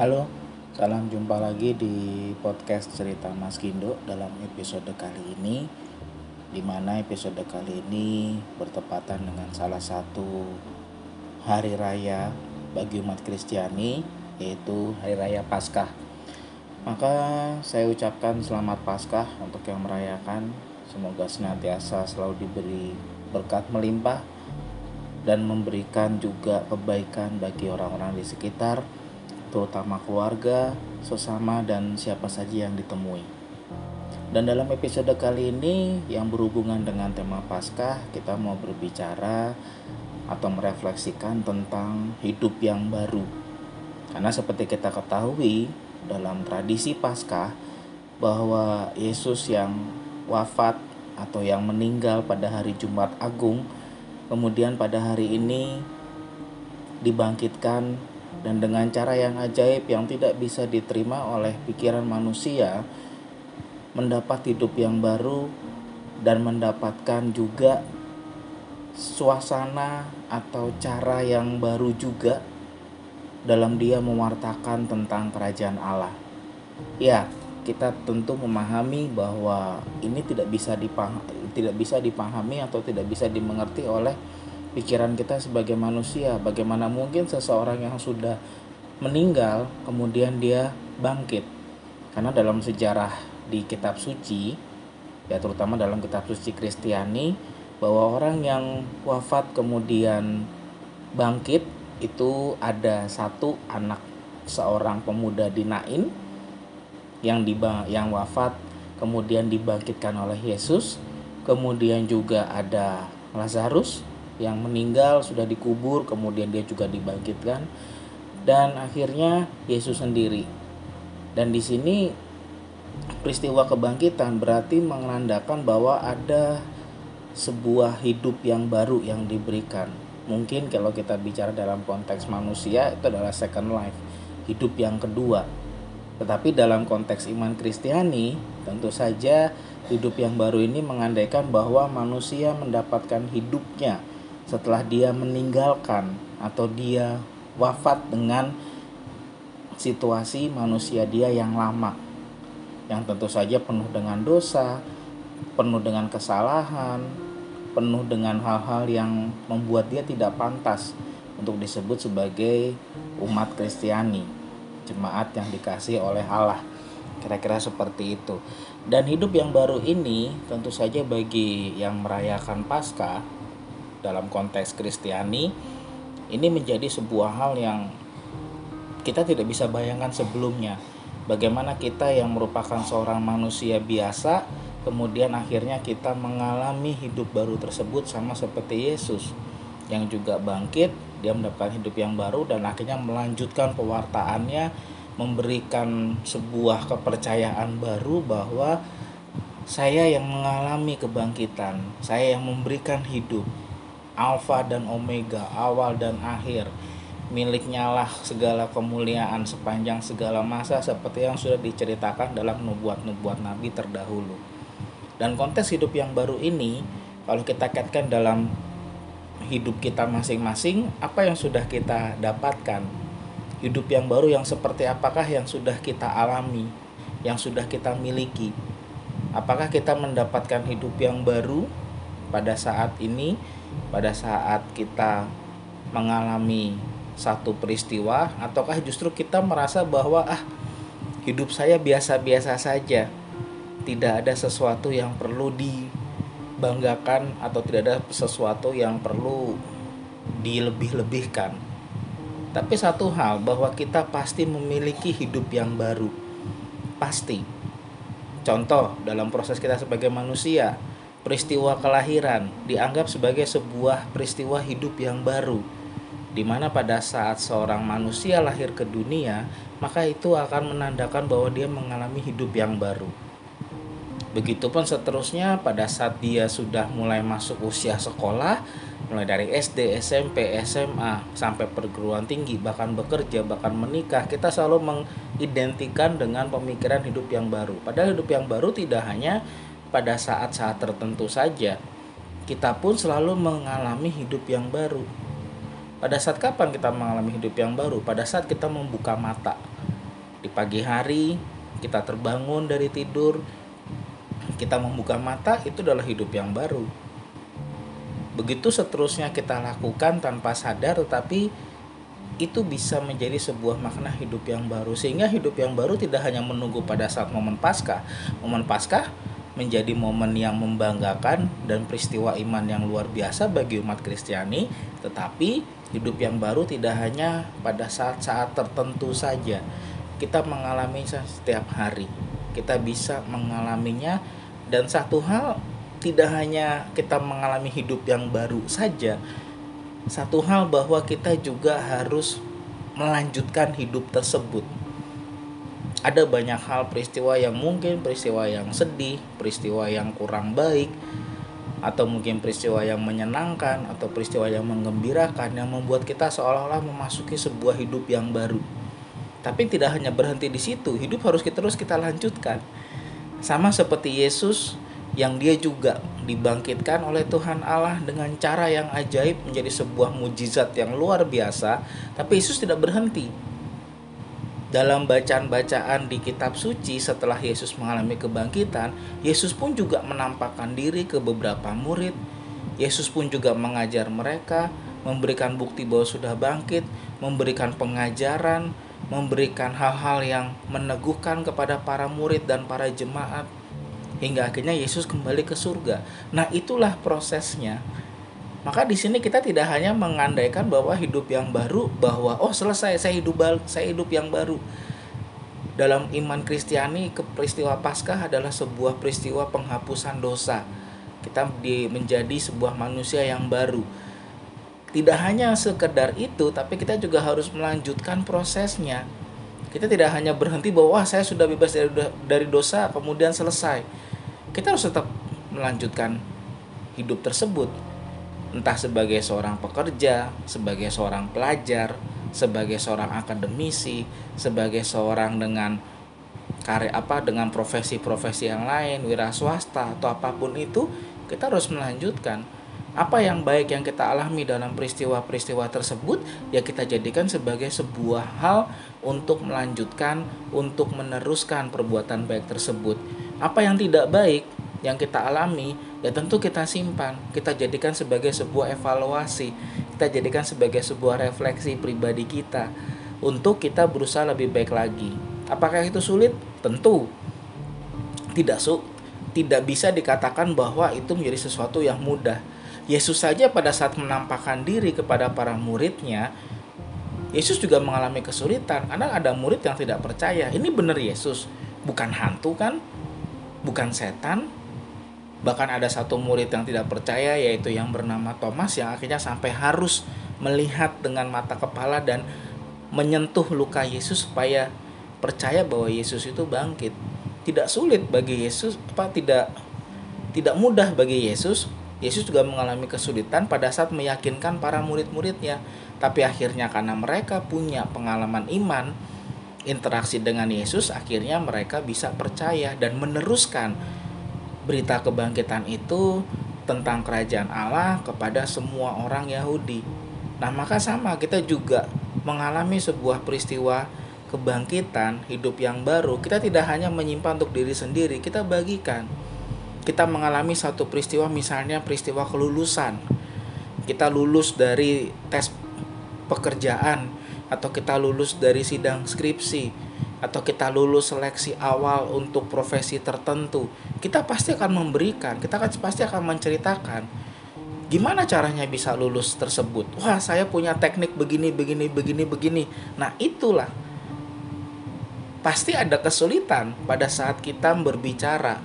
Halo, salam jumpa lagi di podcast Cerita Mas Gindo dalam episode kali ini, dimana episode kali ini bertepatan dengan salah satu hari raya bagi umat Kristiani, yaitu hari raya Paskah. Maka saya ucapkan selamat Paskah untuk yang merayakan. Semoga senantiasa selalu diberi berkat melimpah dan memberikan juga kebaikan bagi orang-orang di sekitar, terutama keluarga, sesama, dan siapa saja yang ditemui. Dan dalam episode kali ini yang berhubungan dengan tema Paskah, kita mau berbicara atau merefleksikan tentang hidup yang baru. Karena seperti kita ketahui dalam tradisi Paskah bahwa Yesus yang wafat atau yang meninggal pada hari Jumat Agung, kemudian pada hari ini dibangkitkan, dan dengan cara yang ajaib yang tidak bisa diterima oleh pikiran manusia, mendapat hidup yang baru dan mendapatkan juga suasana atau cara yang baru juga dalam dia mewartakan tentang kerajaan Allah. Ya, kita tentu memahami bahwa ini tidak bisa dipahami atau tidak bisa dimengerti oleh pikiran kita sebagai manusia. Bagaimana mungkin seseorang yang sudah meninggal kemudian dia bangkit? Karena dalam sejarah di kitab suci, ya terutama dalam kitab suci Kristiani, bahwa orang yang wafat kemudian bangkit itu ada satu anak seorang pemuda di Nain yang wafat kemudian dibangkitkan oleh Yesus. Kemudian juga ada Lazarus yang meninggal sudah dikubur, kemudian dia juga dibangkitkan, dan akhirnya Yesus sendiri. Dan di sini peristiwa kebangkitan berarti menandakan bahwa ada sebuah hidup yang baru yang diberikan. Mungkin kalau kita bicara dalam konteks manusia itu adalah second life, hidup yang kedua. Tetapi dalam konteks iman Kristiani, tentu saja hidup yang baru ini mengandaikan bahwa manusia mendapatkan hidupnya setelah dia meninggalkan atau dia wafat dengan situasi manusia dia yang lama, yang tentu saja penuh dengan dosa, penuh dengan kesalahan, penuh dengan hal-hal yang membuat dia tidak pantas untuk disebut sebagai umat Kristiani, jemaat yang dikasih oleh Allah. Kira-kira seperti itu. Dan hidup yang baru ini tentu saja bagi yang merayakan Paskah dalam konteks Kristiani ini menjadi sebuah hal yang kita tidak bisa bayangkan sebelumnya. Bagaimana kita yang merupakan seorang manusia biasa kemudian akhirnya kita mengalami hidup baru tersebut, sama seperti Yesus yang juga bangkit. Dia mendapatkan hidup yang baru dan akhirnya melanjutkan pewartaannya, memberikan sebuah kepercayaan baru bahwa saya yang mengalami kebangkitan, saya yang memberikan hidup, Alfa dan Omega, awal dan akhir. Miliknya lah segala kemuliaan sepanjang segala masa, seperti yang sudah diceritakan dalam nubuat-nubuat nabi terdahulu. Dan konteks hidup yang baru ini kalau kita kaitkan dalam hidup kita masing-masing, apa yang sudah kita dapatkan? Hidup yang baru yang seperti apakah yang sudah kita alami, yang sudah kita miliki? Apakah kita mendapatkan hidup yang baru pada saat ini, pada saat kita mengalami satu peristiwa, ataukah justru kita merasa bahwa hidup saya biasa-biasa saja, tidak ada sesuatu yang perlu dibanggakan atau tidak ada sesuatu yang perlu dilebih-lebihkan. Tapi satu hal, bahwa kita pasti memiliki hidup yang baru. Pasti. Contoh, dalam proses kita sebagai manusia, peristiwa kelahiran dianggap sebagai sebuah peristiwa hidup yang baru, di mana pada saat seorang manusia lahir ke dunia, maka itu akan menandakan bahwa dia mengalami hidup yang baru. Begitupun seterusnya pada saat dia sudah mulai masuk usia sekolah, mulai dari SD, SMP, SMA, sampai perguruan tinggi, bahkan bekerja, bahkan menikah, kita selalu mengidentikan dengan pemikiran hidup yang baru. Padahal hidup yang baru tidak hanya pada saat-saat tertentu saja. Kita pun selalu mengalami hidup yang baru. Pada saat kapan kita mengalami hidup yang baru? Pada saat kita membuka mata. Di pagi hari kita terbangun dari tidur, kita membuka mata, itu adalah hidup yang baru. Begitu seterusnya kita lakukan tanpa sadar, tetapi itu bisa menjadi sebuah makna hidup yang baru. Sehingga hidup yang baru tidak hanya menunggu pada saat momen Paskah. Momen Paskah menjadi momen yang membanggakan dan peristiwa iman yang luar biasa bagi umat Kristiani, tetapi hidup yang baru tidak hanya pada saat-saat tertentu saja. Kita mengalaminya setiap hari, kita bisa mengalaminya, dan satu hal, tidak hanya kita mengalami hidup yang baru saja, satu hal bahwa kita juga harus melanjutkan hidup tersebut. Ada banyak hal, peristiwa yang mungkin peristiwa yang sedih, peristiwa yang kurang baik, atau mungkin peristiwa yang menyenangkan, atau peristiwa yang menggembirakan, yang membuat kita seolah-olah memasuki sebuah hidup yang baru. Tapi tidak hanya berhenti di situ, hidup harus terus kita lanjutkan. Sama seperti Yesus yang dia juga dibangkitkan oleh Tuhan Allah dengan cara yang ajaib, menjadi sebuah mujizat yang luar biasa, tapi Yesus tidak berhenti. Dalam bacaan-bacaan di kitab suci setelah Yesus mengalami kebangkitan, Yesus pun juga menampakkan diri ke beberapa murid. Yesus pun juga mengajar mereka, memberikan bukti bahwa sudah bangkit, memberikan pengajaran, memberikan hal-hal yang meneguhkan kepada para murid dan para jemaat. Hingga akhirnya Yesus kembali ke surga. Nah, itulah prosesnya. Maka di sini kita tidak hanya mengandaikan bahwa hidup yang baru, bahwa selesai, saya hidup yang baru. Dalam iman Kristiani, peristiwa Paskah adalah sebuah peristiwa penghapusan dosa. Kita menjadi sebuah manusia yang baru. Tidak hanya sekedar itu, tapi kita juga harus melanjutkan prosesnya. Kita tidak hanya berhenti bahwa saya sudah bebas dari dosa, kemudian selesai. Kita harus tetap melanjutkan hidup tersebut. Entah sebagai seorang pekerja, sebagai seorang pelajar, sebagai seorang akademisi, sebagai seorang dengan dengan profesi-profesi yang lain, wira swasta atau apapun itu, kita harus melanjutkan. Apa yang baik yang kita alami dalam peristiwa-peristiwa tersebut, ya kita jadikan sebagai sebuah hal untuk melanjutkan, untuk meneruskan perbuatan baik tersebut. Apa yang tidak baik yang kita alami, ya tentu kita simpan, kita jadikan sebagai sebuah evaluasi, kita jadikan sebagai sebuah refleksi pribadi kita untuk kita berusaha lebih baik lagi. Apakah itu sulit? Tentu tidak bisa dikatakan bahwa itu menjadi sesuatu yang mudah. Yesus saja pada saat menampakkan diri kepada para muridnya, Yesus juga mengalami kesulitan karena ada murid yang tidak percaya. Ini benar Yesus, bukan hantu kan? Bukan setan? Bahkan ada satu murid yang tidak percaya, yaitu yang bernama Thomas, yang akhirnya sampai harus melihat dengan mata kepala dan menyentuh luka Yesus supaya percaya bahwa Yesus itu bangkit. Tidak sulit bagi Yesus, tidak mudah bagi Yesus. Yesus juga mengalami kesulitan pada saat meyakinkan para murid-muridnya. Tapi akhirnya karena mereka punya pengalaman iman, interaksi dengan Yesus, akhirnya mereka bisa percaya dan meneruskan berita kebangkitan itu tentang kerajaan Allah kepada semua orang Yahudi. Nah, maka sama, kita juga mengalami sebuah peristiwa kebangkitan, hidup yang baru. Kita tidak hanya menyimpan untuk diri sendiri, kita bagikan. Kita mengalami satu peristiwa, misalnya peristiwa kelulusan. Kita lulus dari tes pekerjaan, atau kita lulus dari sidang skripsi, atau kita lulus seleksi awal untuk profesi tertentu, kita pasti akan memberikan, kita pasti akan menceritakan gimana caranya bisa lulus tersebut. Wah, saya punya teknik begini. Nah, itulah. Pasti ada kesulitan pada saat kita berbicara.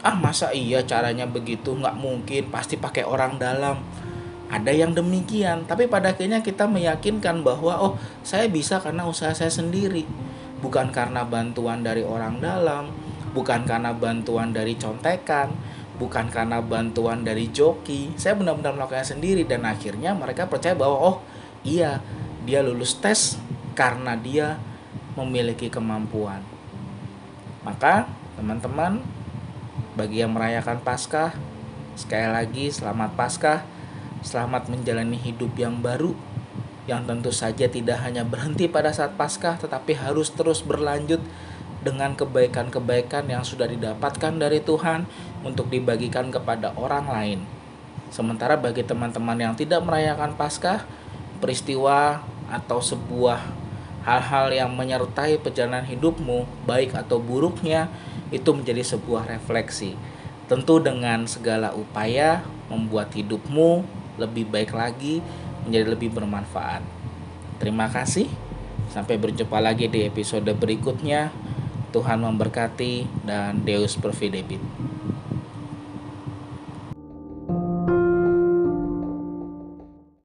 Masa iya caranya begitu? Nggak mungkin, pasti pakai orang dalam. Ada yang demikian, tapi pada akhirnya kita meyakinkan bahwa saya bisa karena usaha saya sendiri. Bukan karena bantuan dari orang dalam, bukan karena bantuan dari contekan, bukan karena bantuan dari joki. Saya benar-benar melakukannya sendiri, dan akhirnya mereka percaya bahwa iya, dia lulus tes karena dia memiliki kemampuan. Maka teman-teman, bagi yang merayakan Paskah, sekali lagi selamat Paskah, selamat menjalani hidup yang baru. yang tentu saja tidak hanya berhenti pada saat Paskah, tetapi harus terus berlanjut dengan kebaikan-kebaikan yang sudah didapatkan dari Tuhan untuk dibagikan kepada orang lain. Sementara bagi teman-teman yang tidak merayakan Paskah, peristiwa atau sebuah hal-hal yang menyertai perjalanan hidupmu, baik atau buruknya, itu menjadi sebuah refleksi. Tentu dengan segala upaya membuat hidupmu lebih baik lagi, menjadi lebih bermanfaat. Terima kasih. Sampai berjumpa lagi di episode berikutnya. Tuhan memberkati dan Deus Providebit.